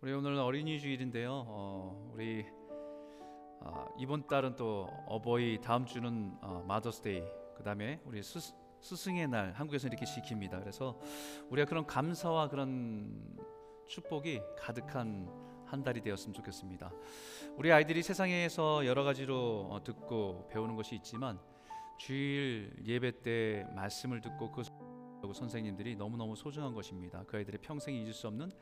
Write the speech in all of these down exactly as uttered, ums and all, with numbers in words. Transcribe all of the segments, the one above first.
우리 오늘 어린이 주일인데요. 어, 우리 어, 이번 달은 또 어버이, 다음 주는 어, 마더스데이, 그 다음에 우리 스, 스승의 날, 한국에서 이렇게 지킵니다. 그래서 우리가 그런 감사와 그런 축복이 가득한 한 달이 되었으면 좋겠습니다. 우리 아이들이 세상에서 여러 가지로 듣고 배우는 것이 있지만 주일 예배 때 말씀을 듣고 그 선생님들이 너무너무 소중한 것입니다. 그 아이들의 평생이 잊을 수 없는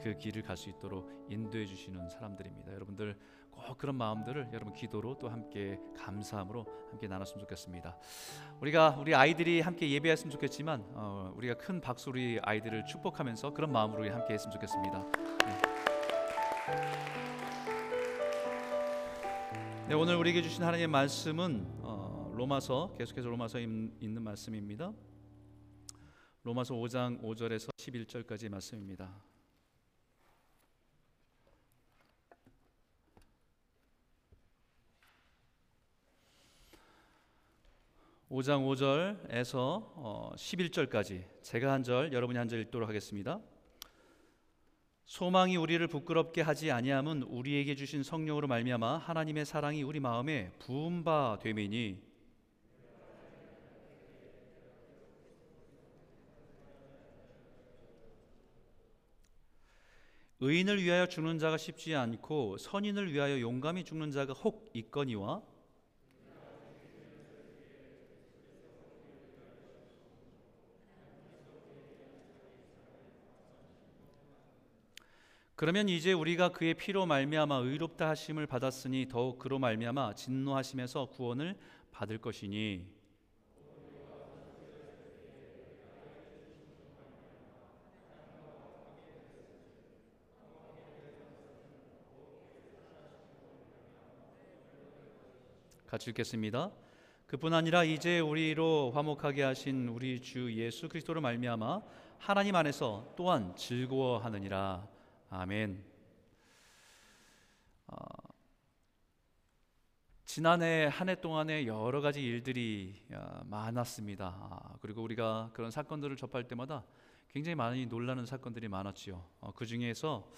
그 길을 갈 수 있도록 인도해 주시는 사람들입니다. 여러분들 꼭 그런 마음들을 여러분 기도로 또 함께 감사함으로 함께 나눴으면 좋겠습니다. 우리가 우리 아이들이 함께 예배했으면 좋겠지만 어, 우리가 큰 박수로 우리 아이들을 축복하면서 그런 마음으로 우리 함께 했으면 좋겠습니다. 네. 네, 오늘 우리에게 주신 하나님의 말씀은 어, 로마서, 계속해서 로마서에 있는 말씀입니다. 로마서 오 장 오 절에서 십일 절까지의 말씀입니다. 오 장 오 절에서 십일 절까지 제가 한 절, 여러분이 한 절 읽도록 하겠습니다. 소망이 우리를 부끄럽게 하지 아니함은 우리에게 주신 성령으로 말미암아 하나님의 사랑이 우리 마음에 부은 바 됨이니, 의인을 위하여 죽는 자가 쉽지 않고 선인을 위하여 용감히 죽는 자가 혹 있거니와, 그러면 이제 우리가 그의 피로 말미암아 의롭다 하심을 받았으니 더욱 그로 말미암아 진노하심에서 구원을 받을 것이니, 같이 읽겠습니다. 그뿐 아니라 이제 우리로 화목하게 하신 우리 주 예수 그리스도로 말미암아 하나님 안에서 또한 즐거워하느니라. 아멘. 어, 지난해 한 해 동안에 여러 가지 일들이 많았습니다. 그리고 우리가 그런 사건들을 접할 때마다 굉장히 많이 놀라는 사건들이 많았지요. 어, 그 중에서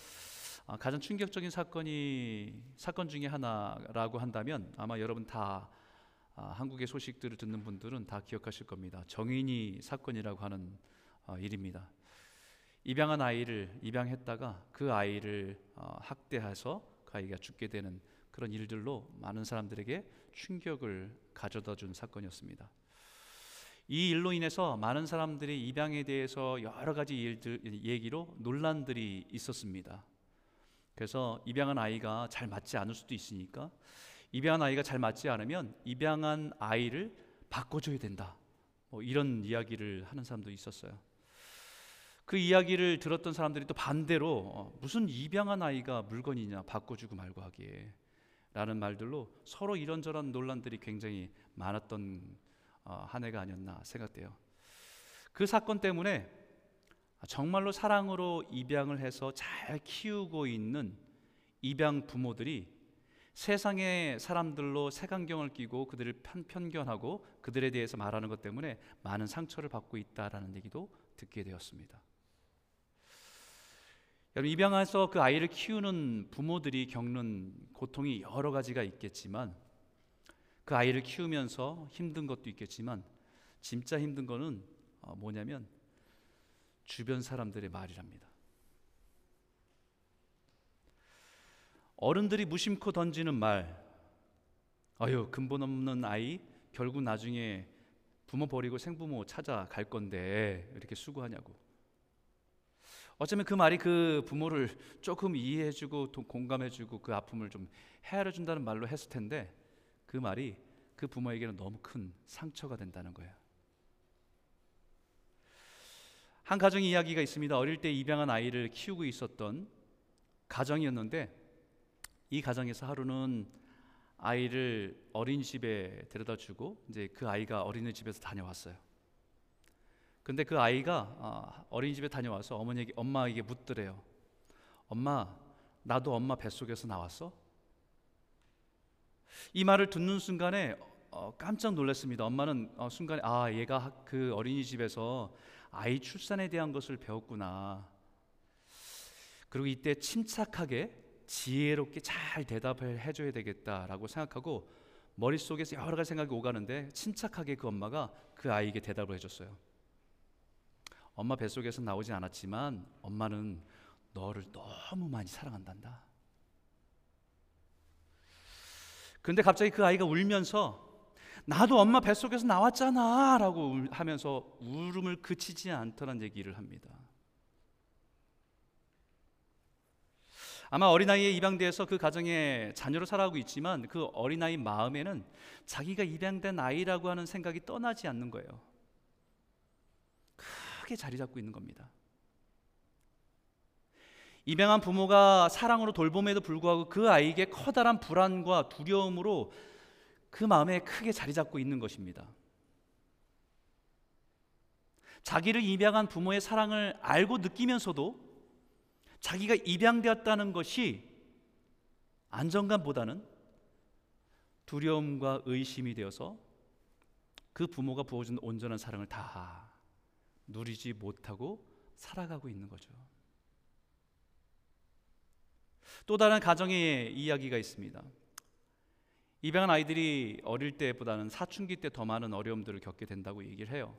가장 충격적인 사건이 사건 중에 하나라고 한다면 아마 여러분 다 한국의 소식들을 듣는 분들은 다 기억하실 겁니다. 정인이 사건이라고 하는 일입니다. 입양한 아이를 입양했다가 그 아이를 학대해서 그 아이가 죽게 되는 그런 일들로 많은 사람들에게 충격을 가져다 준 사건이었습니다. 이 일로 인해서 많은 사람들이 입양에 대해서 여러 가지 일들, 얘기로 논란들이 있었습니다. 그래서 입양한 아이가 잘 맞지 않을 수도 있으니까 입양한 아이가 잘 맞지 않으면 입양한 아이를 바꿔줘야 된다, 뭐 이런 이야기를 하는 사람도 있었어요. 그 이야기를 들었던 사람들이 또 반대로 어, 무슨 입양한 아이가 물건이냐, 바꿔주고 말고 하기에 라는 말들로 서로 이런저런 논란들이 굉장히 많았던 어, 한 해가 아니었나 생각돼요. 그 사건 때문에 정말로 사랑으로 입양을 해서 잘 키우고 있는 입양 부모들이 세상의 사람들로 색안경을 끼고 그들을 편견하고 그들에 대해서 말하는 것 때문에 많은 상처를 받고 있다라는 얘기도 듣게 되었습니다. 여러분, 입양해서 그 아이를 키우는 부모들이 겪는 고통이 여러 가지가 있겠지만, 그 아이를 키우면서 힘든 것도 있겠지만, 진짜 힘든 거는 뭐냐면 주변 사람들의 말이랍니다. 어른들이 무심코 던지는 말, 아유 근본 없는 아이 결국 나중에 부모 버리고 생부모 찾아갈 건데 이렇게 수고하냐고. 어쩌면 그 말이 그 부모를 조금 이해해주고 공감해주고 그 아픔을 좀 헤아려준다는 말로 했을 텐데, 그 말이 그 부모에게는 너무 큰 상처가 된다는 거예요. 한 가정 이야기가 있습니다. 어릴 때 입양한 아이를 키우고 있었던 가정이었는데, 이 가정에서 하루는 아이를 어린이집에 데려다주고 이제 그 아이가 어린이집에서 다녀왔어요. 근데 그 아이가 어린이집에 다녀와서 어머니에게, 엄마에게 묻더래요. 엄마, 나도 엄마 뱃속에서 나왔어? 이 말을 듣는 순간에 깜짝 놀랐습니다. 엄마는 순간에 아, 얘가 그 어린이집에서 아이 출산에 대한 것을 배웠구나. 그리고 이때 침착하게 지혜롭게 잘 대답을 해줘야 되겠다라고 생각하고 머릿속에서 여러 가지 생각이 오가는데 침착하게 그 엄마가 그 아이에게 대답을 해줬어요. 엄마 뱃속에서 나오지 않았지만 엄마는 너를 너무 많이 사랑한단다. 근데 갑자기 그 아이가 울면서 나도 엄마 뱃속에서 나왔잖아 라고 하면서 울음을 그치지 않더란 얘기를 합니다. 아마 어린아이에 입양돼서 그 가정에 자녀로 살아가고 있지만 그 어린아이 마음에는 자기가 입양된 아이라고 하는 생각이 떠나지 않는 거예요. 크게 자리 잡고 있는 겁니다. 입양한 부모가 사랑으로 돌봄에도 불구하고 그 아이에게 커다란 불안과 두려움으로 그 마음에 크게 자리 잡고 있는 것입니다. 자기를 입양한 부모의 사랑을 알고 느끼면서도 자기가 입양되었다는 것이 안정감보다는 두려움과 의심이 되어서 그 부모가 부어준 온전한 사랑을 다 누리지 못하고 살아가고 있는 거죠. 또 다른 가정의 이야기가 있습니다. 입양한 아이들이 어릴 때보다는 사춘기 때 더 많은 어려움들을 겪게 된다고 얘기를 해요.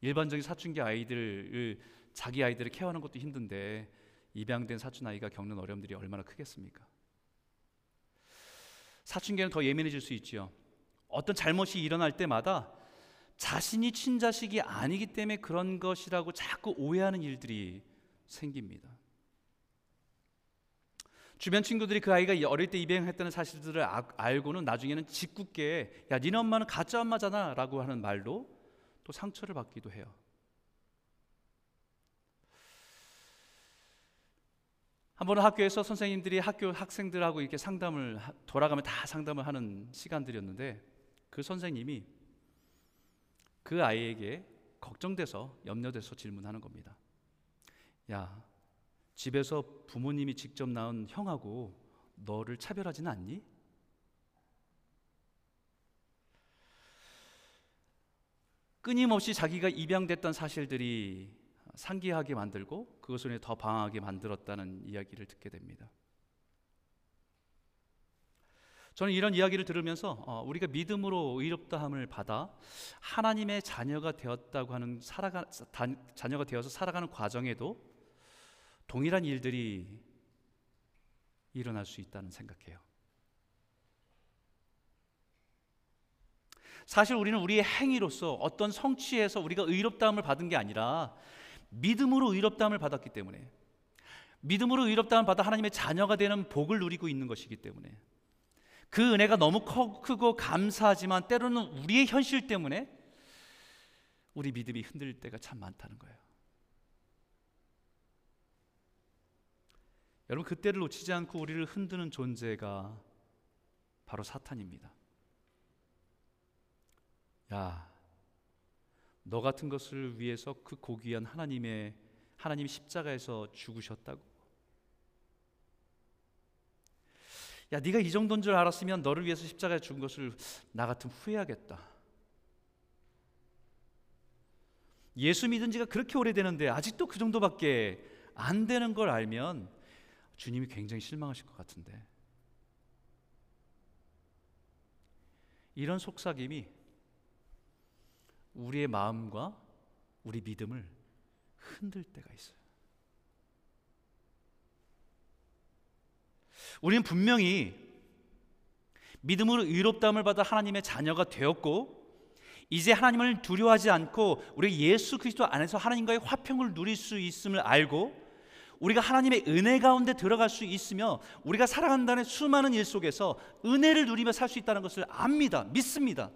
일반적인 사춘기 아이들을 자기 아이들을 케어하는 것도 힘든데 입양된 사춘 아이가 겪는 어려움들이 얼마나 크겠습니까? 사춘기는 더 예민해질 수 있지요. 어떤 잘못이 일어날 때마다 자신이 친자식이 아니기 때문에 그런 것이라고 자꾸 오해하는 일들이 생깁니다. 주변 친구들이 그 아이가 어릴 때 입양했다는 사실들을 아, 알고는 나중에는 짓궂게 야, 니네 엄마는 가짜 엄마잖아 라고 하는 말로 또 상처를 받기도 해요. 한 번은 학교에서 선생님들이 학교 학생들하고 이렇게 상담을 돌아가면 다 상담을 하는 시간들이었는데 그 선생님이 그 아이에게 걱정돼서 염려돼서 질문하는 겁니다. 야, 집에서 부모님이 직접 낳은 형하고 너를 차별하지는 않니? 끊임없이 자기가 입양됐던 사실들이 상기하게 만들고 그것을 더 방황하게 만들었다는 이야기를 듣게 됩니다. 저는 이런 이야기를 들으면서 우리가 믿음으로 의롭다함을 받아 하나님의 자녀가 되었다고 하는 살아가, 자녀가 되어서 살아가는 과정에도 동일한 일들이 일어날 수 있다는 생각해요. 사실 우리는 우리의 행위로서 어떤 성취에서 우리가 의롭다함을 받은 게 아니라 믿음으로 의롭다함을 받았기 때문에 믿음으로 의롭다함을 받아 하나님의 자녀가 되는 복을 누리고 있는 것이기 때문에 그 은혜가 너무 크고 감사하지만 때로는 우리의 현실 때문에 우리 믿음이 흔들릴 때가 참 많다는 거예요. 여러분, 그때를 놓치지 않고 우리를 흔드는 존재가 바로 사탄입니다. 야, 너 같은 것을 위해서 그 고귀한 하나님의 하나님 십자가에서 죽으셨다고. 야, 네가 이 정도인 줄 알았으면 너를 위해서 십자가에 죽은 것을 나 같으면 후회하겠다. 예수 믿은 지가 그렇게 오래되는데 아직도 그 정도밖에 안 되는 걸 알면 주님이 굉장히 실망하실 것 같은데. 이런 속삭임이 우리의 마음과 우리 믿음을 흔들 때가 있어요. 우리는 분명히 믿음으로 의롭다함을 받아 하나님의 자녀가 되었고 이제 하나님을 두려워하지 않고 우리 예수 그리스도 안에서 하나님과의 화평을 누릴 수 있음을 알고 우리가 하나님의 은혜 가운데 들어갈 수 있으며 우리가 살아간다는 수많은 일 속에서 은혜를 누리며 살 수 있다는 것을 압니다. 믿습니다.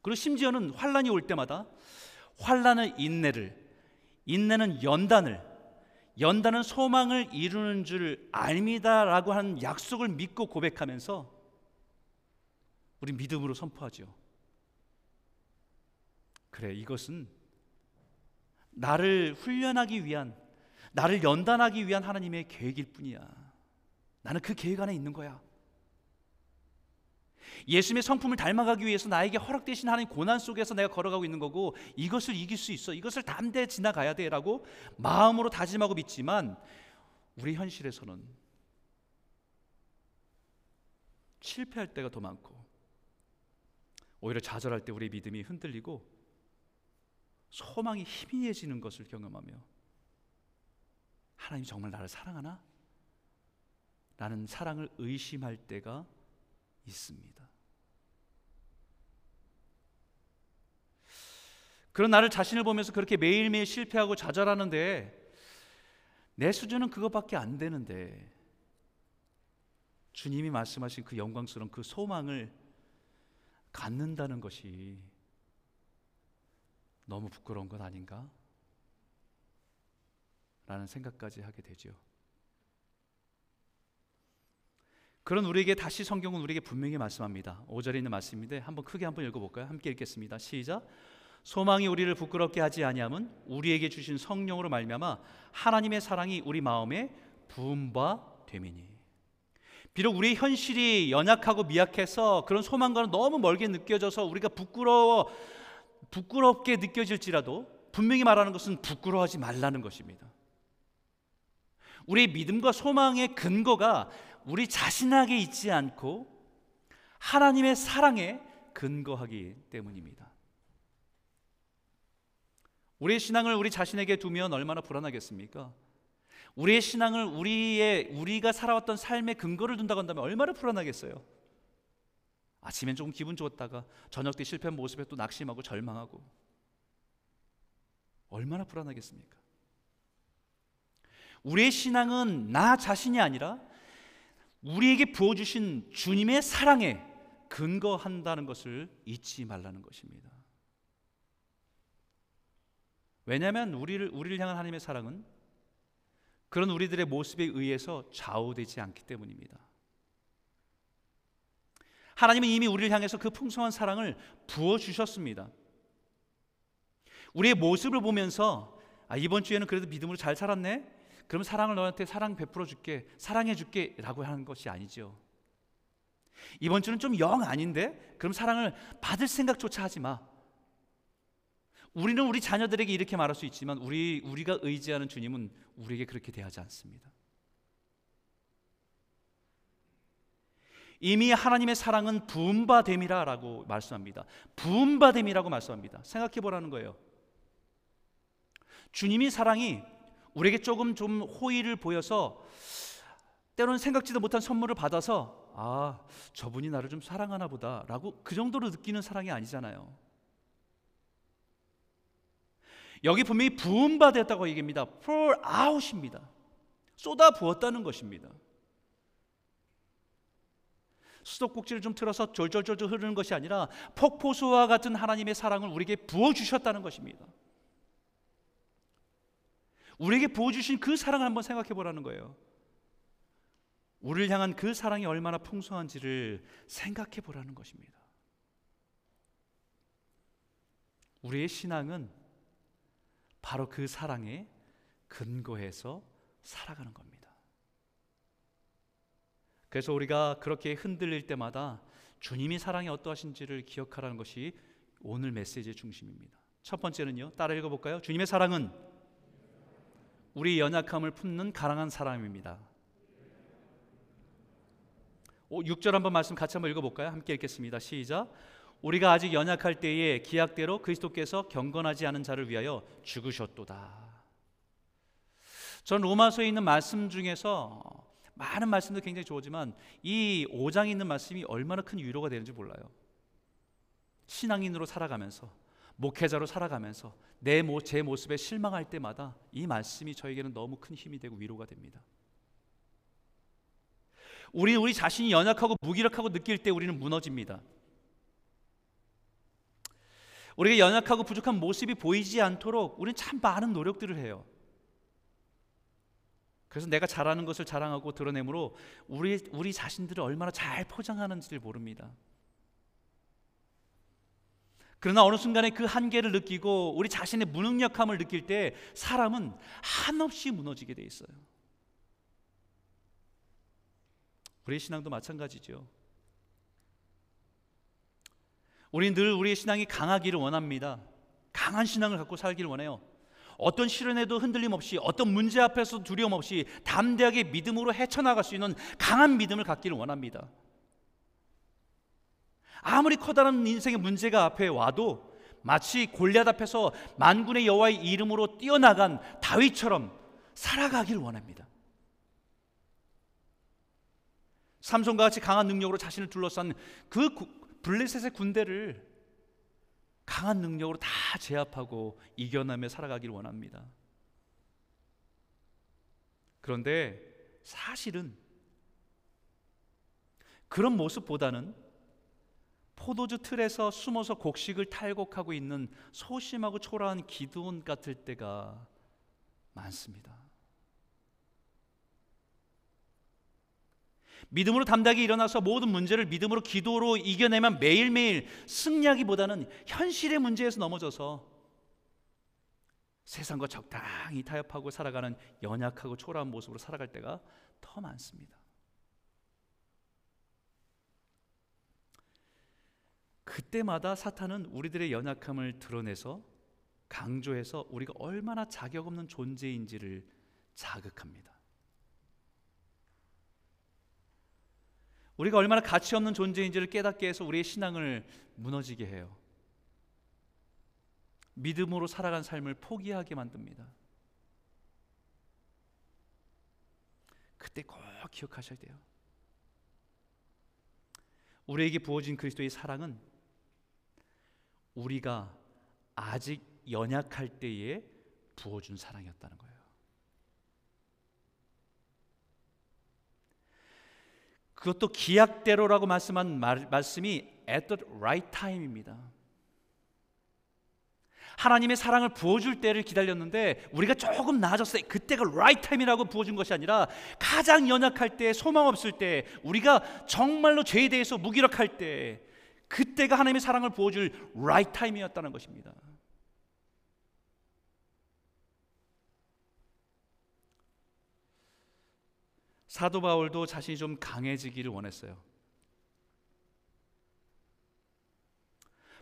그리고 심지어는 환란이 올 때마다 환란은 인내를, 인내는 연단을, 연단은 소망을 이루는 줄 압니다 라고 하는 약속을 믿고 고백하면서 우리 믿음으로 선포하죠. 그래, 이것은 나를 훈련하기 위한, 나를 연단하기 위한 하나님의 계획일 뿐이야. 나는 그 계획 안에 있는 거야. 예수님의 성품을 닮아가기 위해서 나에게 허락되신 하나님 고난 속에서 내가 걸어가고 있는 거고, 이것을 이길 수 있어, 이것을 담대히 지나가야 돼 라고 마음으로 다짐하고 믿지만, 우리 현실에서는 실패할 때가 더 많고 오히려 좌절할 때 우리의 믿음이 흔들리고 소망이 희미해지는 것을 경험하며, 하나님 정말 나를 사랑하나? 라는 사랑을 의심할 때가 있습니다. 그런 나를 자신을 보면서 그렇게 매일매일 실패하고 좌절하는데 내 수준은 그것밖에 안 되는데, 주님이 말씀하신 그 영광스러운 그 소망을 갖는다는 것이 너무 부끄러운 건 아닌가? 라는 생각까지 하게 되죠. 그런 우리에게 다시 성경은 우리에게 분명히 말씀합니다. 오 절에 있는 말씀인데 한번 크게 한번 읽어볼까요? 함께 읽겠습니다. 시작. 소망이 우리를 부끄럽게 하지 아니함은 우리에게 주신 성령으로 말미암아 하나님의 사랑이 우리 마음에 부은 바 됨이니. 비록 우리의 현실이 연약하고 미약해서 그런 소망과는 너무 멀게 느껴져서 우리가 부끄러워 부끄럽게 느껴질지라도, 분명히 말하는 것은 부끄러워하지 말라는 것입니다. 우리의 믿음과 소망의 근거가 우리 자신에게 있지 않고 하나님의 사랑에 근거하기 때문입니다. 우리의 신앙을 우리 자신에게 두면 얼마나 불안하겠습니까? 우리의 신앙을 우리의, 우리가 살아왔던 삶의 근거를 둔다고 한다면 얼마나 불안하겠어요? 아침엔 조금 기분 좋았다가 저녁 때 실패한 모습에 또 낙심하고 절망하고 얼마나 불안하겠습니까? 우리의 신앙은 나 자신이 아니라 우리에게 부어주신 주님의 사랑에 근거한다는 것을 잊지 말라는 것입니다. 왜냐하면 우리를, 우리를 향한 하나님의 사랑은 그런 우리들의 모습에 의해서 좌우되지 않기 때문입니다. 하나님은 이미 우리를 향해서 그 풍성한 사랑을 부어주셨습니다. 우리의 모습을 보면서 아, 이번 주에는 그래도 믿음으로 잘 살았네? 그럼 사랑을 너한테 사랑 베풀어 줄게, 사랑해 줄게 라고 하는 것이 아니죠. 이번 주는 좀 영 아닌데? 그럼 사랑을 받을 생각조차 하지 마. 우리는 우리 자녀들에게 이렇게 말할 수 있지만 우리, 우리가 의지하는 주님은 우리에게 그렇게 대하지 않습니다. 이미 하나님의 사랑은 부은 바 됨이라 라고 말씀합니다. 부은 바 됨이라고 말씀합니다. 생각해 보라는 거예요. 주님이 사랑이 우리에게 조금 좀 호의를 보여서 때로는 생각지도 못한 선물을 받아서 아, 저분이 나를 좀 사랑하나 보다 라고 그 정도로 느끼는 사랑이 아니잖아요. 여기 분명히 부은 바 되었다고 얘기합니다. pour out입니다. 쏟아 부었다는 것입니다. 수도꼭지를 좀 틀어서 졸졸졸 흐르는 것이 아니라 폭포수와 같은 하나님의 사랑을 우리에게 부어주셨다는 것입니다. 우리에게 부어주신 그 사랑을 한번 생각해 보라는 거예요. 우리를 향한 그 사랑이 얼마나 풍성한지를 생각해 보라는 것입니다. 우리의 신앙은 바로 그 사랑에 근거해서 살아가는 겁니다. 그래서 우리가 그렇게 흔들릴 때마다 주님이 사랑이 어떠하신지를 기억하라는 것이 오늘 메시지의 중심입니다. 첫 번째는요, 따라 읽어볼까요? 주님의 사랑은 우리 연약함을 품는 가랑한 사람입니다. 육 절 한번 말씀 같이 한번 읽어볼까요? 함께 읽겠습니다. 시작. 우리가 아직 연약할 때에 기약대로 그리스도께서 경건하지 않은 자를 위하여 죽으셨도다. 전 로마서에 있는 말씀 중에서 많은 말씀도 굉장히 좋지만 이 오 장에 있는 말씀이 얼마나 큰 위로가 되는지 몰라요. 신앙인으로 살아가면서, 목회자로 살아가면서 내 모, 제 모습에 실망할 때마다 이 말씀이 저에게는 너무 큰 힘이 되고 위로가 됩니다. 우리 우리 자신이 연약하고 무기력하고 느낄 때 우리는 무너집니다. 우리가 연약하고 부족한 모습이 보이지 않도록 우리는 참 많은 노력들을 해요. 그래서 내가 잘하는 것을 자랑하고 드러내므로 우리 우리 자신들을 얼마나 잘 포장하는지를 모릅니다. 그러나 어느 순간에 그 한계를 느끼고 우리 자신의 무능력함을 느낄 때 사람은 한없이 무너지게 돼 있어요. 우리의 신앙도 마찬가지죠. 우린 늘 우리의 신앙이 강하기를 원합니다. 강한 신앙을 갖고 살기를 원해요. 어떤 시련에도 흔들림 없이, 어떤 문제 앞에서도 두려움 없이 담대하게 믿음으로 헤쳐나갈 수 있는 강한 믿음을 갖기를 원합니다. 아무리 커다란 인생의 문제가 앞에 와도 마치 골리앗 앞에서 만군의 여호와의 이름으로 뛰어나간 다윗처럼 살아가기를 원합니다. 삼손과 같이 강한 능력으로 자신을 둘러싼 그 블레셋의 군대를 강한 능력으로 다 제압하고 이겨내며 살아가기를 원합니다. 그런데 사실은 그런 모습보다는 포도주 틀에서 숨어서 곡식을 탈곡하고 있는 소심하고 초라한 기드온 같을 때가 많습니다. 믿음으로 담대하게 일어나서 모든 문제를 믿음으로 기도로 이겨내면 매일매일 승리하기보다는 현실의 문제에서 넘어져서 세상과 적당히 타협하고 살아가는 연약하고 초라한 모습으로 살아갈 때가 더 많습니다. 그때마다 사탄은 우리들의 연약함을 드러내서 강조해서 우리가 얼마나 자격 없는 존재인지를 자극합니다. 우리가 얼마나 가치 없는 존재인지를 깨닫게 해서 우리의 신앙을 무너지게 해요. 믿음으로 살아간 삶을 포기하게 만듭니다. 그때 꼭 기억하셔야 돼요. 우리에게 부어진 그리스도의 사랑은 우리가 아직 연약할 때에 부어준 사랑이었다는 거예요. 그것도 기약대로라고 말씀한 말, 말씀이 at the right time입니다. 하나님의 사랑을 부어줄 때를 기다렸는데 우리가 조금 나아졌어요. 그때가 right time이라고 부어준 것이 아니라 가장 연약할 때, 소망 없을 때, 우리가 정말로 죄에 대해서 무기력할 때, 그때가 하나님의 사랑을 부어줄 right time이었다는 것입니다. 사도 바울도 자신이 좀 강해지기를 원했어요.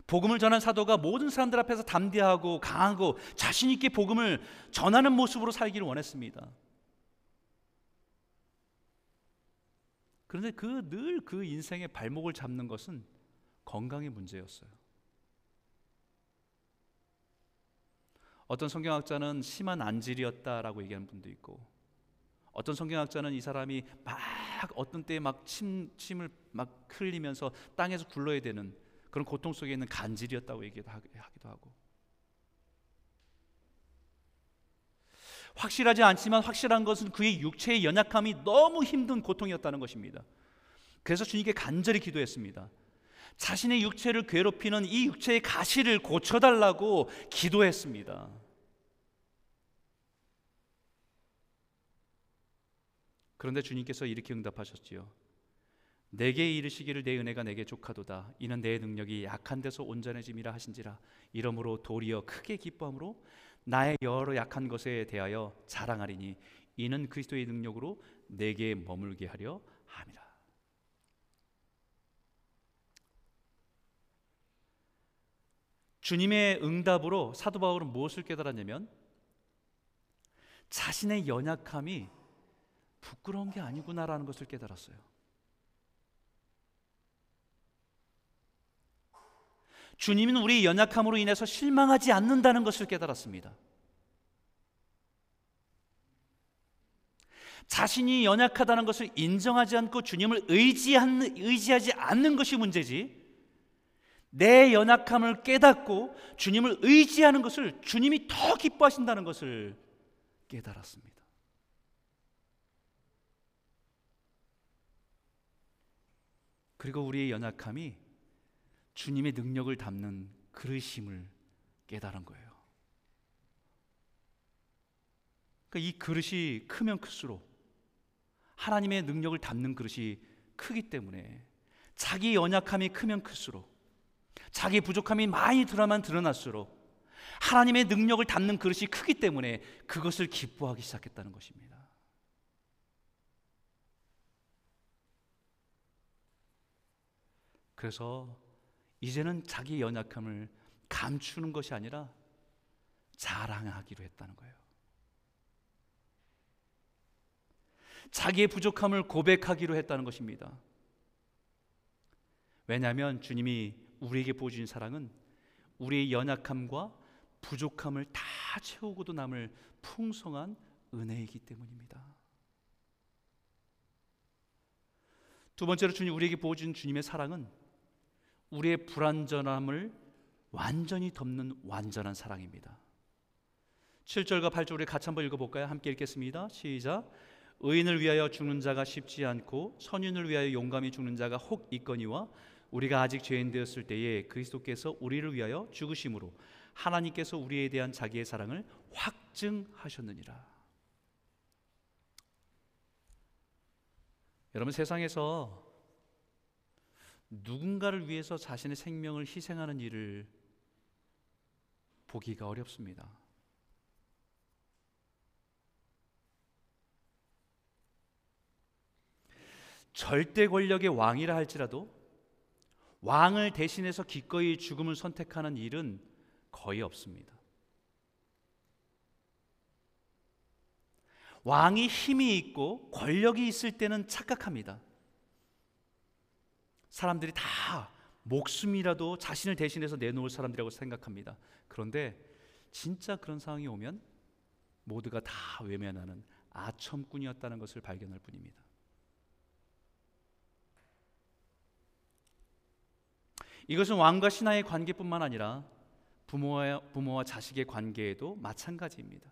복음을 전한 사도가 모든 사람들 앞에서 담대하고 강하고 자신 있게 복음을 전하는 모습으로 살기를 원했습니다. 그런데 그 늘 그 인생의 발목을 잡는 것은 건강의 문제였어요. 어떤 성경학자는 심한 안질이었다라고 얘기하는 분도 있고, 어떤 성경학자는 이 사람이 막 어떤 때에 막 침, 침을 막 흘리면서 땅에서 굴러야 되는 그런 고통 속에 있는 간질이었다고 얘기하기도 하고, 확실하지 않지만 확실한 것은 그의 육체의 연약함이 너무 힘든 고통이었다는 것입니다. 그래서 주님께 간절히 기도했습니다. 자신의 육체를 괴롭히는 이 육체의 가시를 고쳐달라고 기도했습니다. 그런데 주님께서 이렇게 응답하셨지요. 내게 이르시기를 내 은혜가 내게 족하도다. 이는 내 능력이 약한 데서 온전해짐이라 하신지라. 이러므로 도리어 크게 기뻐함으로 나의 여러 약한 것에 대하여 자랑하리니 이는 그리스도의 능력으로 내게 머물게 하려 함이라. 주님의 응답으로 사도 바울은 무엇을 깨달았냐면 자신의 연약함이 부끄러운 게 아니구나라는 것을 깨달았어요. 주님은 우리의 연약함으로 인해서 실망하지 않는다는 것을 깨달았습니다. 자신이 연약하다는 것을 인정하지 않고 주님을 의지하는, 의지하지 않는 것이 문제지, 내 연약함을 깨닫고 주님을 의지하는 것을 주님이 더 기뻐하신다는 것을 깨달았습니다. 그리고 우리의 연약함이 주님의 능력을 담는 그릇임을 깨달은 거예요. 그러니까 이 그릇이 크면 클수록 하나님의 능력을 담는 그릇이 크기 때문에 자기 연약함이 크면 클수록, 자기 부족함이 많이 드러나면 드러날수록 하나님의 능력을 담는 그릇이 크기 때문에 그것을 기뻐하기 시작했다는 것입니다. 그래서 이제는 자기 연약함을 감추는 것이 아니라 자랑하기로 했다는 거예요. 자기의 부족함을 고백하기로 했다는 것입니다. 왜냐하면 주님이 우리에게 보여주신 사랑은 우리의 연약함과 부족함을 다 채우고도 남을 풍성한 은혜이기 때문입니다. 두 번째로 주님 우리에게 보여준 주님의 사랑은 우리의 불완전함을 완전히 덮는 완전한 사랑입니다. 칠 절과 팔 절 우리 같이 한번 읽어볼까요? 함께 읽겠습니다. 시작. 의인을 위하여 죽는 자가 쉽지 않고 선인을 위하여 용감히 죽는 자가 혹 있거니와 우리가 아직 죄인 되었을 때에 그리스도께서 우리를 위하여 죽으심으로 하나님께서 우리에 대한 자기의 사랑을 확증하셨느니라. 여러분, 세상에서 누군가를 위해서 자신의 생명을 희생하는 일을 보기가 어렵습니다. 절대 권력의 왕이라 할지라도 왕을 대신해서 기꺼이 죽음을 선택하는 일은 거의 없습니다. 왕이 힘이 있고 권력이 있을 때는 착각합니다. 사람들이 다 목숨이라도 자신을 대신해서 내놓을 사람들이라고 생각합니다. 그런데 진짜 그런 상황이 오면 모두가 다 외면하는 아첨꾼이었다는 것을 발견할 뿐입니다. 이것은 왕과 신하의 관계뿐만 아니라 부모와, 부모와 자식의 관계에도 마찬가지입니다.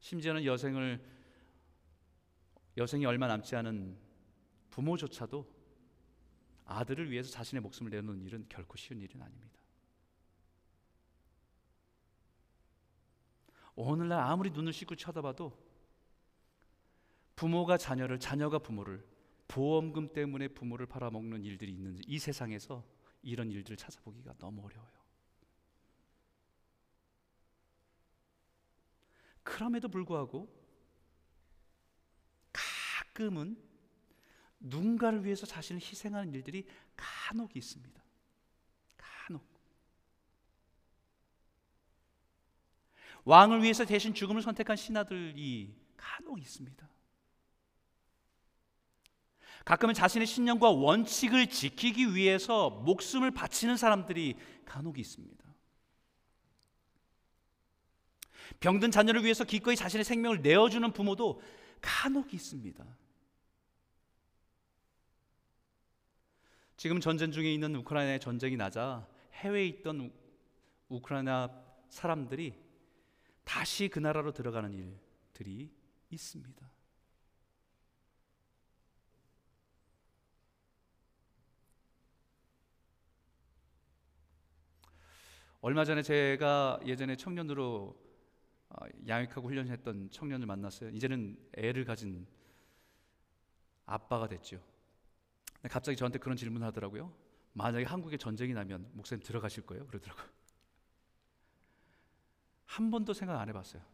심지어는 여생을, 여생이 얼마 남지 않은 부모조차도 아들을 위해서 자신의 목숨을 내놓는 일은 결코 쉬운 일은 아닙니다. 오늘날 아무리 눈을 씻고 쳐다봐도 부모가 자녀를, 자녀가 부모를, 보험금 때문에 부모를 팔아먹는 일들이 있는지, 이 세상에서 이런 일들을 찾아보기가 너무 어려워요. 그럼에도 불구하고 가끔은 누군가를 위해서 자신을 희생하는 일들이 간혹 있습니다. 간혹 왕을 위해서 대신 죽음을 선택한 신하들이 간혹 있습니다. 가끔은 자신의 신념과 원칙을 지키기 위해서 목숨을 바치는 사람들이 간혹 있습니다. 병든 자녀를 위해서 기꺼이 자신의 생명을 내어주는 부모도 간혹 있습니다. 지금 전쟁 중에 있는 우크라이나의 전쟁이 나자 해외에 있던 우, 우크라이나 사람들이 다시 그 나라로 들어가는 일들이 있습니다. 얼마 전에 제가 예전에 청년으로 양육하고 훈련했던 청년을 만났어요. 이제는 애를 가진 아빠가 됐죠. 근데 갑자기 저한테 그런 질문을 하더라고요. 만약에 한국에 전쟁이 나면 목사님 들어가실 거예요? 그러더라고요. 한 번도 생각 안 해봤어요.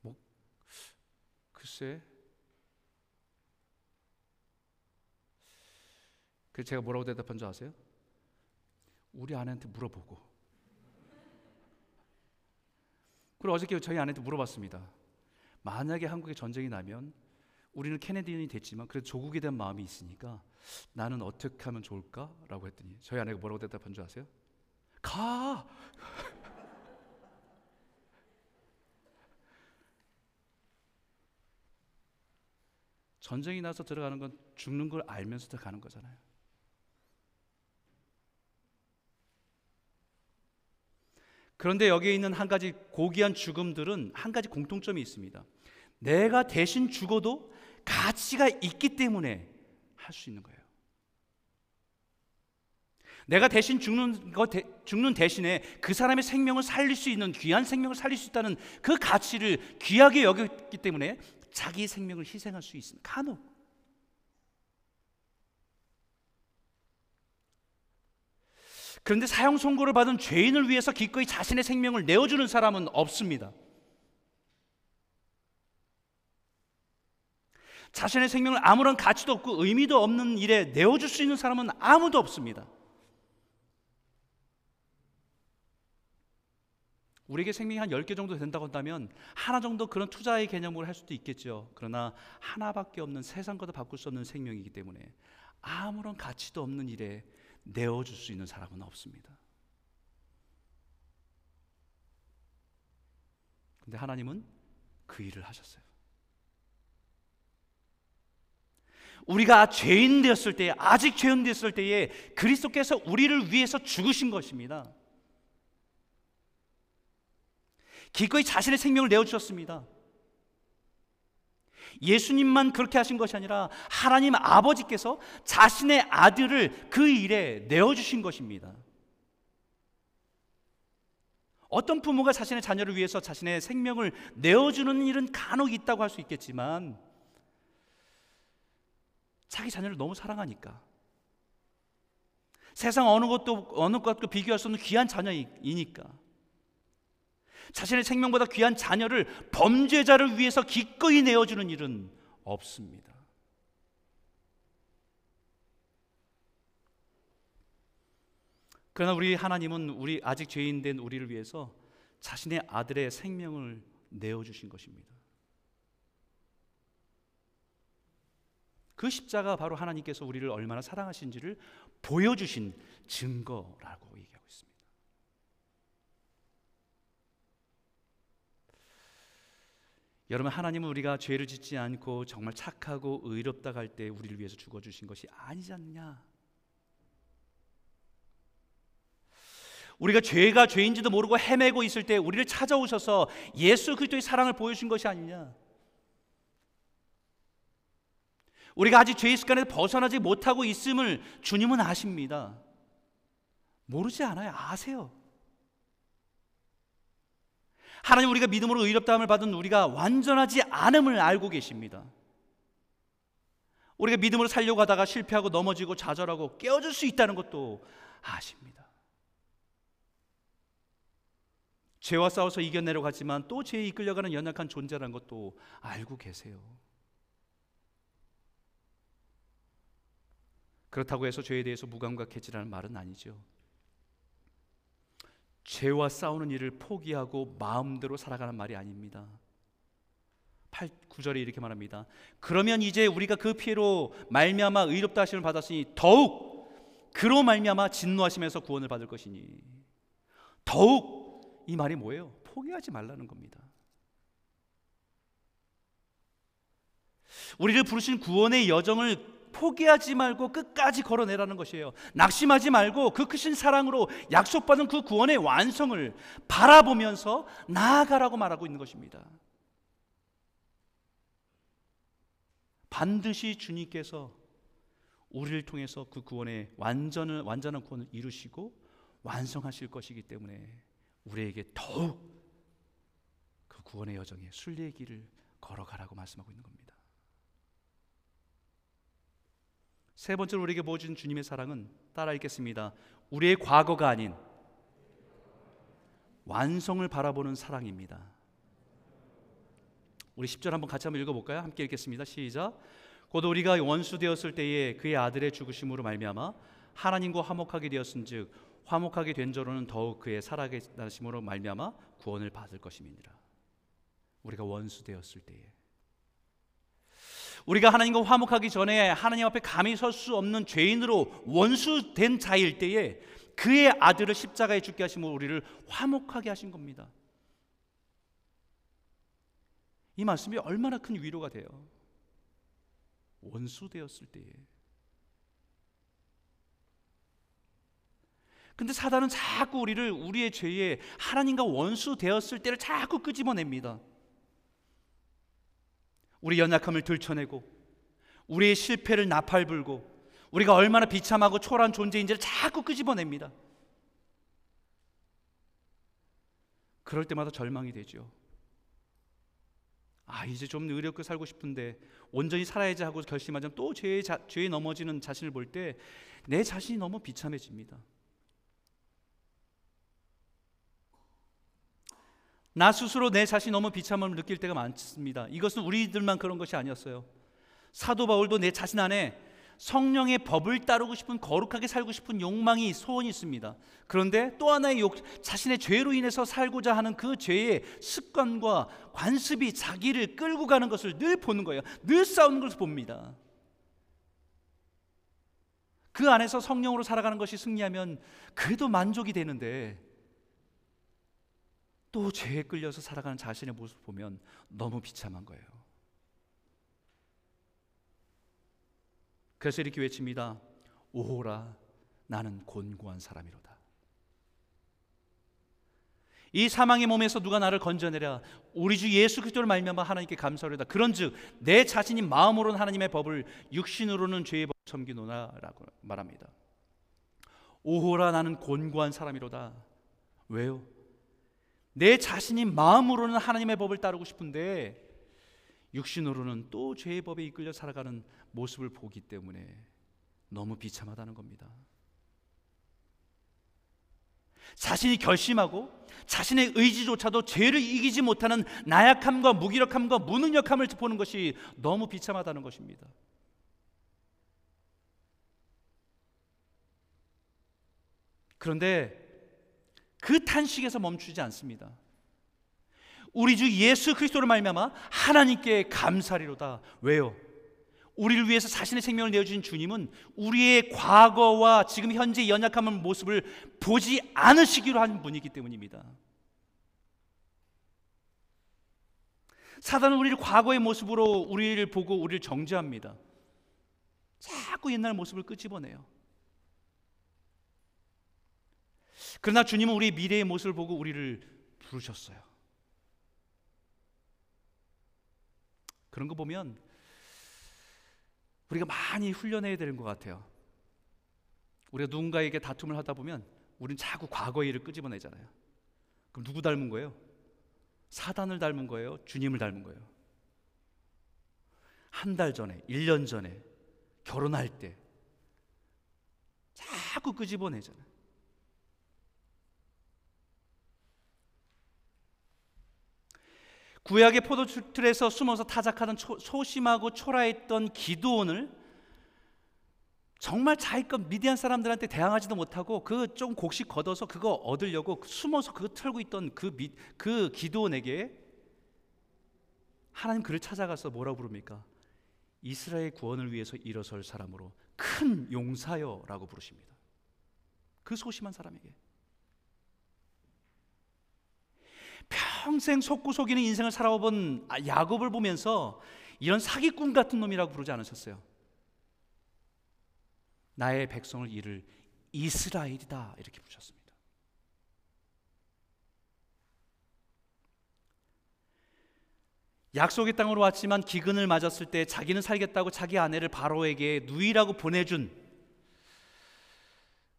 뭐, 글쎄. 그래서 제가 뭐라고 대답한 줄 아세요? 우리 아내한테 물어보고. 그리고 어저께 저희 아내한테 물어봤습니다. 만약에 한국에 전쟁이 나면 우리는 캐네디언이 됐지만 그래도 조국에 대한 마음이 있으니까 나는 어떻게 하면 좋을까? 라고 했더니 저희 아내가 뭐라고 대답한 줄 아세요? 가! 전쟁이 나서 들어가는 건 죽는 걸 알면서 들어가는 거잖아요. 그런데 여기에 있는 한 가지 고귀한 죽음들은 한 가지 공통점이 있습니다. 내가 대신 죽어도 가치가 있기 때문에 할 수 있는 거예요. 내가 대신 죽는, 거 대, 죽는 대신에 그 사람의 생명을 살릴 수 있는, 귀한 생명을 살릴 수 있다는 그 가치를 귀하게 여겼기 때문에 자기 생명을 희생할 수 있습니다. 간혹 그런데 사형 선고를 받은 죄인을 위해서 기꺼이 자신의 생명을 내어주는 사람은 없습니다. 자신의 생명을 아무런 가치도 없고 의미도 없는 일에 내어줄 수 있는 사람은 아무도 없습니다. 우리에게 생명이 한 열 개 정도 된다고 한다면 하나 정도 그런 투자의 개념으로 할 수도 있겠죠. 그러나 하나밖에 없는 세상과도 바꿀 수 없는 생명이기 때문에 아무런 가치도 없는 일에 내어줄 수 있는 사람은 없습니다. 근데 하나님은 그 일을 하셨어요. 우리가 죄인 되었을 때, 아직 죄인 되었을 때에 그리스도께서 우리를 위해서 죽으신 것입니다. 기꺼이 자신의 생명을 내어주셨습니다. 예수님만 그렇게 하신 것이 아니라 하나님 아버지께서 자신의 아들을 그 일에 내어주신 것입니다. 어떤 부모가 자신의 자녀를 위해서 자신의 생명을 내어주는 일은 간혹 있다고 할 수 있겠지만, 자기 자녀를 너무 사랑하니까, 세상 어느 것도 어느 것과 비교할 수 없는 귀한 자녀이니까 자신의 생명보다 귀한 자녀를 범죄자를 위해서 기꺼이 내어주는 일은 없습니다. 그러나 우리 하나님은 우리 아직 죄인 된 우리를 위해서 자신의 아들의 생명을 내어주신 것입니다. 그 십자가 바로 하나님께서 우리를 얼마나 사랑하신지를 보여주신 증거라고 얘기하고 있습니다. 여러분, 하나님은 우리가 죄를 짓지 않고 정말 착하고 의롭다 할 때 우리를 위해서 죽어주신 것이 아니지 않느냐. 우리가 죄가 죄인지도 모르고 헤매고 있을 때 우리를 찾아오셔서 예수 그리스도의 사랑을 보여주신 것이 아니냐. 우리가 아직 죄의 습관에서 벗어나지 못하고 있음을 주님은 아십니다. 모르지 않아요. 아세요. 하나님, 우리가 믿음으로 의롭다함을 받은 우리가 완전하지 않음을 알고 계십니다. 우리가 믿음으로 살려고 하다가 실패하고 넘어지고 좌절하고 깨어질 수 있다는 것도 아십니다. 죄와 싸워서 이겨내려고 하지만 또 죄에 이끌려가는 연약한 존재라는 것도 알고 계세요. 그렇다고 해서 죄에 대해서 무감각해지라는 말은 아니죠. 죄와 싸우는 일을 포기하고 마음대로 살아가는 말이 아닙니다. 팔, 구 절에 이렇게 말합니다. 그러면 이제 우리가 그 피해로 말미암아 의롭다 하심을 받았으니 더욱 그로 말미암아 진노하심에서 구원을 받을 것이니. 더욱, 이 말이 뭐예요? 포기하지 말라는 겁니다. 우리를 부르신 구원의 여정을 포기하지 말고 끝까지 걸어내라는 것이에요. 낙심하지 말고 그 크신 사랑으로 약속받은 그 구원의 완성을 바라보면서 나아가라고 말하고 있는 것입니다. 반드시 주님께서 우리를 통해서 그 구원의 완전을, 완전한 구원을 이루시고 완성하실 것이기 때문에 우리에게 더욱 그 구원의 여정에 순례의 길을 걸어가라고 말씀하고 있는 겁니다. 세 번째로 우리에게 보여준 주님의 사랑은, 따라 읽겠습니다. 우리의 과거가 아닌 완성을 바라보는 사랑입니다. 우리 십 절 한번 같이 한번 읽어볼까요? 함께 읽겠습니다. 시작. 곧 우리가 원수 되었을 때에 그의 아들의 죽으심으로 말미암아 하나님과 화목하게 되었은즉 화목하게 된 자로는 더욱 그의 살아계심으로 말미암아 구원을 받을 것임이니라. 우리가 원수 되었을 때에, 우리가 하나님과 화목하기 전에 하나님 앞에 감히 설 수 없는 죄인으로 원수된 자일 때에 그의 아들을 십자가에 죽게 하심으로 우리를 화목하게 하신 겁니다. 이 말씀이 얼마나 큰 위로가 돼요. 원수 되었을 때에. 근데 사단은 자꾸 우리를 우리의 죄에 하나님과 원수 되었을 때를 자꾸 끄집어냅니다. 우리 연약함을 들춰내고 우리의 실패를 나팔불고 우리가 얼마나 비참하고 초라한 존재인지를 자꾸 끄집어냅니다. 그럴 때마다 절망이 되죠. 아, 이제 좀 의롭게 살고 싶은데, 온전히 살아야지 하고 결심하자면 또 죄에, 자, 죄에 넘어지는 자신을 볼 때 내 자신이 너무 비참해집니다. 나 스스로 내 자신이 너무 비참함을 느낄 때가 많습니다. 이것은 우리들만 그런 것이 아니었어요. 사도 바울도 내 자신 안에 성령의 법을 따르고 싶은, 거룩하게 살고 싶은 욕망이, 소원이 있습니다. 그런데 또 하나의 욕, 자신의 죄로 인해서 살고자 하는 그 죄의 습관과 관습이 자기를 끌고 가는 것을 늘 보는 거예요. 늘 싸우는 것을 봅니다. 그 안에서 성령으로 살아가는 것이 승리하면 그래도 만족이 되는데, 또 죄에 끌려서 살아가는 자신의 모습을 보면 너무 비참한 거예요. 그래서 이렇게 외칩니다. 오호라, 나는 곤고한 사람이로다. 이 사망의 몸에서 누가 나를 건져내랴. 우리 주 예수 그리스도를 말미암아 하나님께 감사하리로다. 그런즉 내 자신이 마음으로는 하나님의 법을, 육신으로는 죄의 법을 섬기노라라고 말합니다. 오호라, 나는 곤고한 사람이로다. 왜요? 내 자신이 마음으로는 하나님의 법을 따르고 싶은데 육신으로는 또 죄의 법에 이끌려 살아가는 모습을 보기 때문에 너무 비참하다는 겁니다. 자신이 결심하고 자신의 의지조차도 죄를 이기지 못하는 나약함과 무기력함과 무능력함을 보는 것이 너무 비참하다는 것입니다. 그런데 그 탄식에서 멈추지 않습니다. 우리 주 예수 그리스도를 말미암아 하나님께 감사하리로다. 왜요? 우리를 위해서 자신의 생명을 내어주신 주님은 우리의 과거와 지금 현재 연약함의 모습을 보지 않으시기로 한 분이기 때문입니다. 사단은 우리를 과거의 모습으로 우리를 보고 우리를 정죄합니다. 자꾸 옛날 모습을 끄집어내요. 그러나 주님은 우리의 미래의 모습을 보고 우리를 부르셨어요. 그런 거 보면 우리가 많이 훈련해야 되는 것 같아요. 우리가 누군가에게 다툼을 하다 보면 우리는 자꾸 과거의 일을 끄집어내잖아요. 그럼 누구 닮은 거예요? 사단을 닮은 거예요? 주님을 닮은 거예요? 한 달 전에, 일 년 전에, 결혼할 때 자꾸 끄집어내잖아요. 구약의 포도주틀에서 숨어서 타작하던 초, 소심하고 초라했던 기드온을 정말 자기껏 미디안 사람들한테 대항하지도 못하고 그 좀 곡식 걷어서 그거 얻으려고 숨어서 그거 털고 있던 그, 미, 그 기드온에게 하나님 그를 찾아가서 뭐라고 부릅니까? 이스라엘 구원을 위해서 일어설 사람으로 큰 용사여 라고 부르십니다. 그 소심한 사람에게. 평생 속고 속이는 인생을 살아본 야곱을 보면서 이런 사기꾼 같은 놈이라고 부르지 않으셨어요? 나의 백성을 이를 이스라엘이다 이렇게 부르셨습니다. 약속의 땅으로 왔지만 기근을 맞았을 때 자기는 살겠다고 자기 아내를 바로에게 누이라고 보내준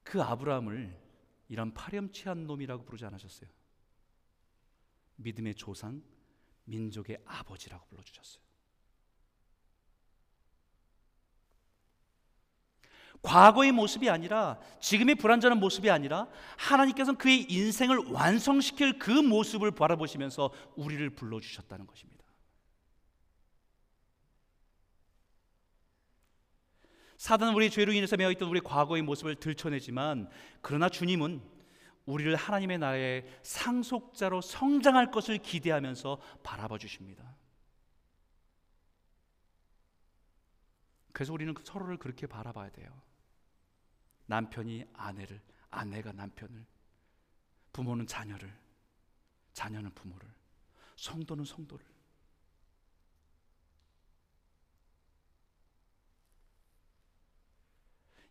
그 아브라함을 이런 파렴치한 놈이라고 부르지 않으셨어요? 믿음의 조상, 민족의 아버지라고 불러주셨어요. 과거의 모습이 아니라, 지금의 불완전한 모습이 아니라, 하나님께서는 그의 인생을 완성시킬 그 모습을 바라보시면서 우리를 불러주셨다는 것입니다. 사단은 우리의 죄로 인해서 매어있던 우리의 과거의 모습을 들춰내지만, 그러나 주님은 우리를 하나님의 나라의 상속자로 성장할 것을 기대하면서 바라봐 주십니다. 그래서 우리는 서로를 그렇게 바라봐야 돼요. 남편이 아내를, 아내가 남편을, 부모는 자녀를, 자녀는 부모를, 성도는 성도를.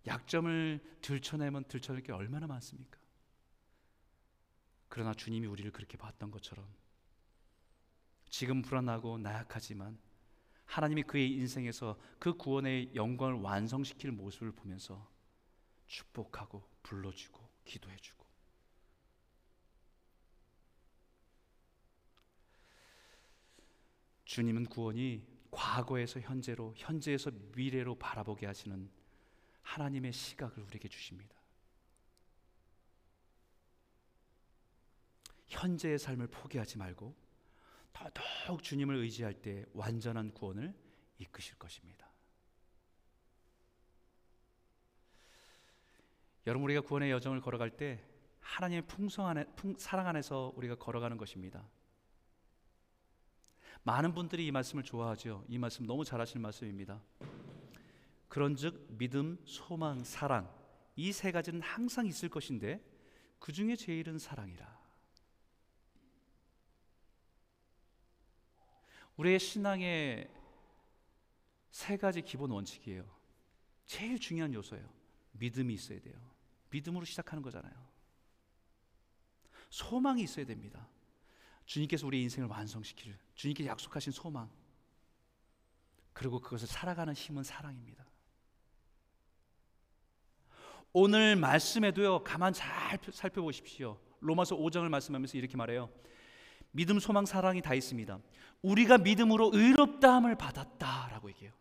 약점을 들춰내면 들춰낼 게 얼마나 많습니까? 그러나 주님이 우리를 그렇게 봤던 것처럼 지금 불안하고 나약하지만 하나님이 그의 인생에서 그 구원의 영광을 완성시킬 모습을 보면서 축복하고 불러주고 기도해주고. 주님은 구원이 과거에서 현재로, 현재에서 미래로 바라보게 하시는 하나님의 시각을 우리에게 주십니다. 현재의 삶을 포기하지 말고 더더욱 주님을 의지할 때 완전한 구원을 이끄실 것입니다. 여러분, 우리가 구원의 여정을 걸어갈 때 하나님의 풍성한 사랑 안에서 우리가 걸어가는 것입니다. 많은 분들이 이 말씀을 좋아하죠. 이 말씀 너무 잘하시는 말씀입니다. 그런즉 믿음, 소망, 사랑, 이 세 가지는 항상 있을 것인데 그 중에 제일은 사랑이라. 우리의 신앙의 세 가지 기본 원칙이에요. 제일 중요한 요소예요. 믿음이 있어야 돼요. 믿음으로 시작하는 거잖아요. 소망이 있어야 됩니다. 주님께서 우리 인생을 완성시키실 주님께서 약속하신 소망, 그리고 그것을 살아가는 힘은 사랑입니다. 오늘 말씀에도요, 가만 잘 살펴보십시오. 로마서 오 장을 말씀하면서 이렇게 말해요. 믿음, 소망, 사랑이 다 있습니다. 우리가 믿음으로 의롭다함을 받았다라고 얘기해요.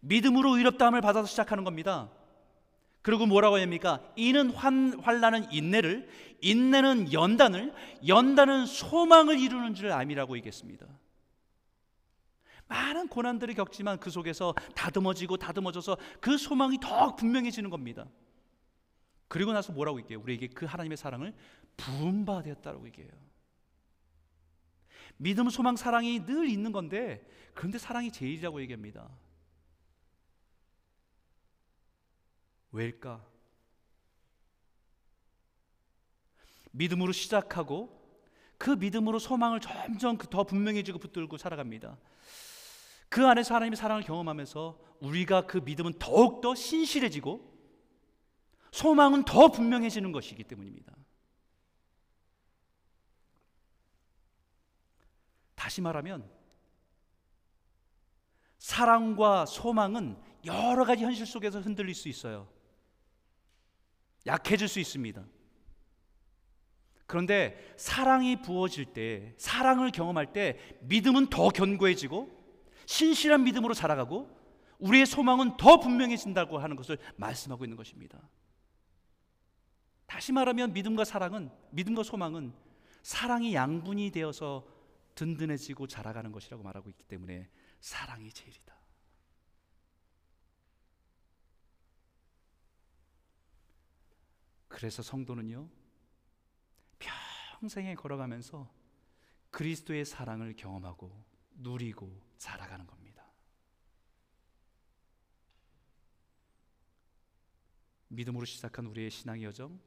믿음으로 의롭다함을 받아서 시작하는 겁니다. 그리고 뭐라고 합니까? 이는 환란은 인내를, 인내는 연단을, 연단은 소망을 이루는 줄 암이라고 얘기했습니다. 많은 고난들을 겪지만 그 속에서 다듬어지고 다듬어져서 그 소망이 더 분명해지는 겁니다. 그리고 나서 뭐라고 얘기해요? 우리에게 그 하나님의 사랑을 부음받았다라고 얘기해요. 믿음, 소망, 사랑이 늘 있는 건데, 그런데 사랑이 제일이라고 얘기합니다. 왜일까? 믿음으로 시작하고 그 믿음으로 소망을 점점 더 분명해지고 붙들고 살아갑니다. 그 안에서 하나님의 사랑을 경험하면서 우리가 그 믿음은 더욱더 신실해지고 소망은 더 분명해지는 것이기 때문입니다. 다시 말하면 사랑과 소망은 여러 가지 현실 속에서 흔들릴 수 있어요. 약해질 수 있습니다. 그런데 사랑이 부어질 때, 사랑을 경험할 때 믿음은 더 견고해지고 신실한 믿음으로 자라가고 우리의 소망은 더 분명해진다고 하는 것을 말씀하고 있는 것입니다. 다시 말하면 믿음과 사랑은, 믿음과 소망은 사랑이 양분이 되어서 든든해지고 자라가는 것이라고 말하고 있기 때문에 사랑이 제일이다. 그래서 성도는요, 평생에 걸어가면서 그리스도의 사랑을 경험하고 누리고 살아가는 겁니다. 믿음으로 시작한 우리의 신앙의 여정,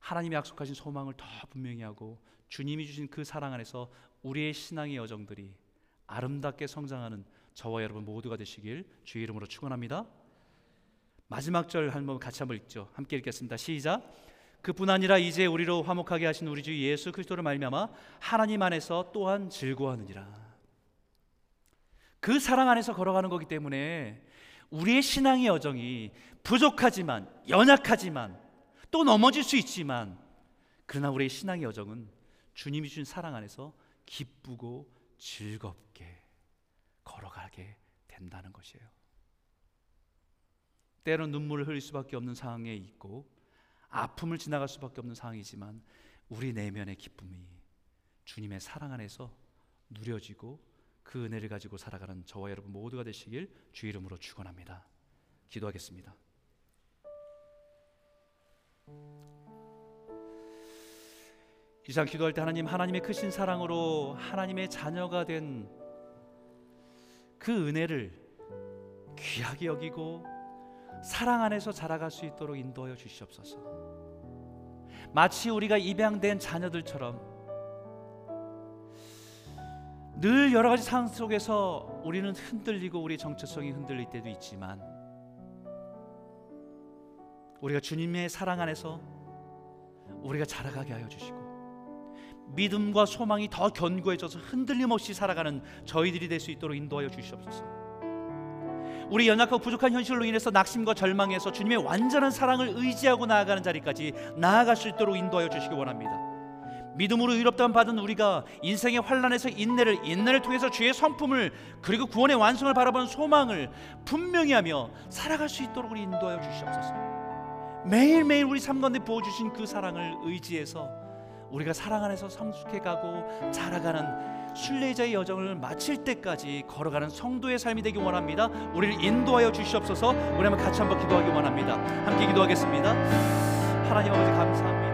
하나님이 약속하신 소망을 더 분명히 하고 주님이 주신 그 사랑 안에서 우리의 신앙의 여정들이 아름답게 성장하는 저와 여러분 모두가 되시길 주의 이름으로 축원합니다. 마지막 절 한번 같이 한번 읽죠. 함께 읽겠습니다. 시작. 그뿐 아니라 이제 우리로 화목하게 하신 우리 주 예수 그리스도를 말미암아 하나님 안에서 또한 즐거워하느니라. 그 사랑 안에서 걸어가는 거기 때문에 우리의 신앙의 여정이 부족하지만, 연약하지만, 또 넘어질 수 있지만, 그러나 우리의 신앙의 여정은 주님이 주신 사랑 안에서 기쁘고 즐겁게 걸어가게 된다는 것이에요. 때론 눈물을 흘릴 수밖에 없는 상황에 있고 아픔을 지나갈 수밖에 없는 상황이지만 우리 내면의 기쁨이 주님의 사랑 안에서 누려지고 그 은혜를 가지고 살아가는 저와 여러분 모두가 되시길 주 이름으로 축원합니다. 기도하겠습니다. 이 시간 기도할 때 하나님, 하나님의 크신 사랑으로 하나님의 자녀가 된 그 은혜를 귀하게 여기고 사랑 안에서 자라갈 수 있도록 인도하여 주시옵소서. 마치 우리가 입양된 자녀들처럼 늘 여러 가지 상황 속에서 우리는 흔들리고 우리의 정체성이 흔들릴 때도 있지만 우리가 주님의 사랑 안에서 우리가 자라가게 하여 주시고 믿음과 소망이 더 견고해져서 흔들림 없이 살아가는 저희들이 될 수 있도록 인도하여 주시옵소서. 우리 연약하고 부족한 현실로 인해서 낙심과 절망에서 주님의 완전한 사랑을 의지하고 나아가는 자리까지 나아갈 수 있도록 인도하여 주시기 원합니다. 믿음으로 의롭다함 받은 우리가 인생의 환란에서 인내를, 인내를 통해서 주의 성품을, 그리고 구원의 완성을 바라보는 소망을 분명히 하며 살아갈 수 있도록 우리 인도하여 주시옵소서. 매일매일 우리 삶 가운데 부어주신 그 사랑을 의지해서 우리가 사랑 안에서 성숙해가고 자라가는 순례자의 여정을 마칠 때까지 걸어가는 성도의 삶이 되기 원합니다. 우리를 인도하여 주시옵소서. 우리 한번 같이 한번 기도하기 원합니다. 함께 기도하겠습니다. 하나님 아버지 감사합니다.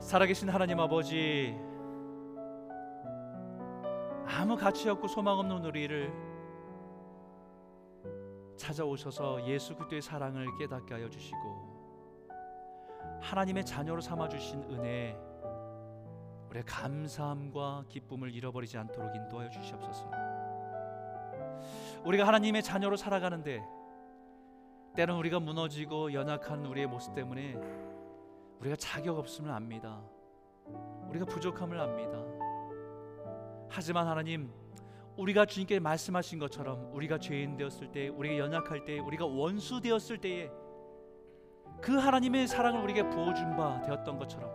살아계신 하나님 아버지, 아무 가치 없고 소망 없는 우리를 찾아오셔서 예수 그리스도의 사랑을 깨닫게 하여 주시고 하나님의 자녀로 삼아주신 은혜, 우리의 감사함과 기쁨을 잃어버리지 않도록 인도하여 주시옵소서. 우리가 하나님의 자녀로 살아가는데 때론 우리가 무너지고 연약한 우리의 모습 때문에 우리가 자격 없음을 압니다. 우리가 부족함을 압니다. 하지만 하나님, 우리가 주님께 말씀하신 것처럼 우리가 죄인 되었을 때, 우리가 연약할 때, 우리가 원수 되었을 때에 그 하나님의 사랑을 우리에게 부어준 바 되었던 것처럼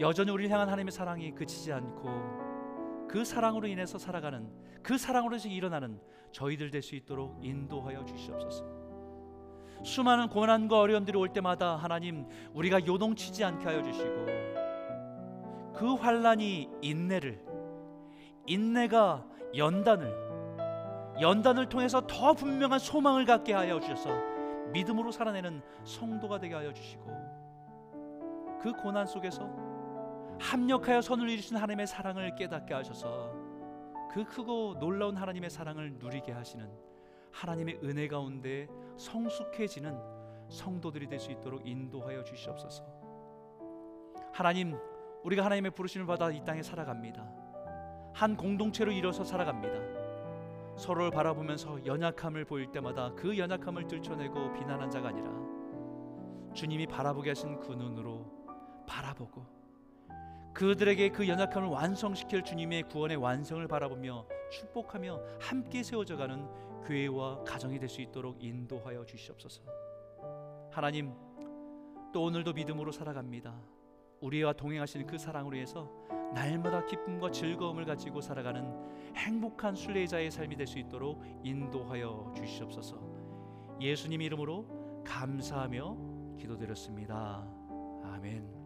여전히 우리를 향한 하나님의 사랑이 그치지 않고 그 사랑으로 인해서 살아가는, 그 사랑으로 인해서 일어나는 저희들 될 수 있도록 인도하여 주시옵소서. 수많은 고난과 어려움들이 올 때마다 하나님, 우리가 요동치지 않게 하여 주시고 그 환란이 인내를, 인내가 연단을, 연단을 통해서 더 분명한 소망을 갖게 하여 주셔서 믿음으로 살아내는 성도가 되게 하여 주시고 그 고난 속에서 합력하여 선을 이루신 하나님의 사랑을 깨닫게 하셔서 그 크고 놀라운 하나님의 사랑을 누리게 하시는 하나님의 은혜 가운데 성숙해지는 성도들이 될 수 있도록 인도하여 주시옵소서. 하나님, 우리가 하나님의 부르심을 받아 이 땅에 살아갑니다. 한 공동체로 이뤄서 살아갑니다. 서로를 바라보면서 연약함을 보일 때마다 그 연약함을 들춰내고 비난한 자가 아니라 주님이 바라보게 하신 그 눈으로 바라보고 그들에게 그 연약함을 완성시킬 주님의 구원의 완성을 바라보며 축복하며 함께 세워져가는 교회와 가정이 될 수 있도록 인도하여 주시옵소서. 하나님, 또 오늘도 믿음으로 살아갑니다. 우리와 동행하시는 그 사랑으로 해서 날마다 기쁨과 즐거움을 가지고 살아가는 행복한 순례자의 삶이 될 수 있도록 인도하여 주시옵소서. 예수님 이름으로 감사하며 기도드렸습니다. 아멘.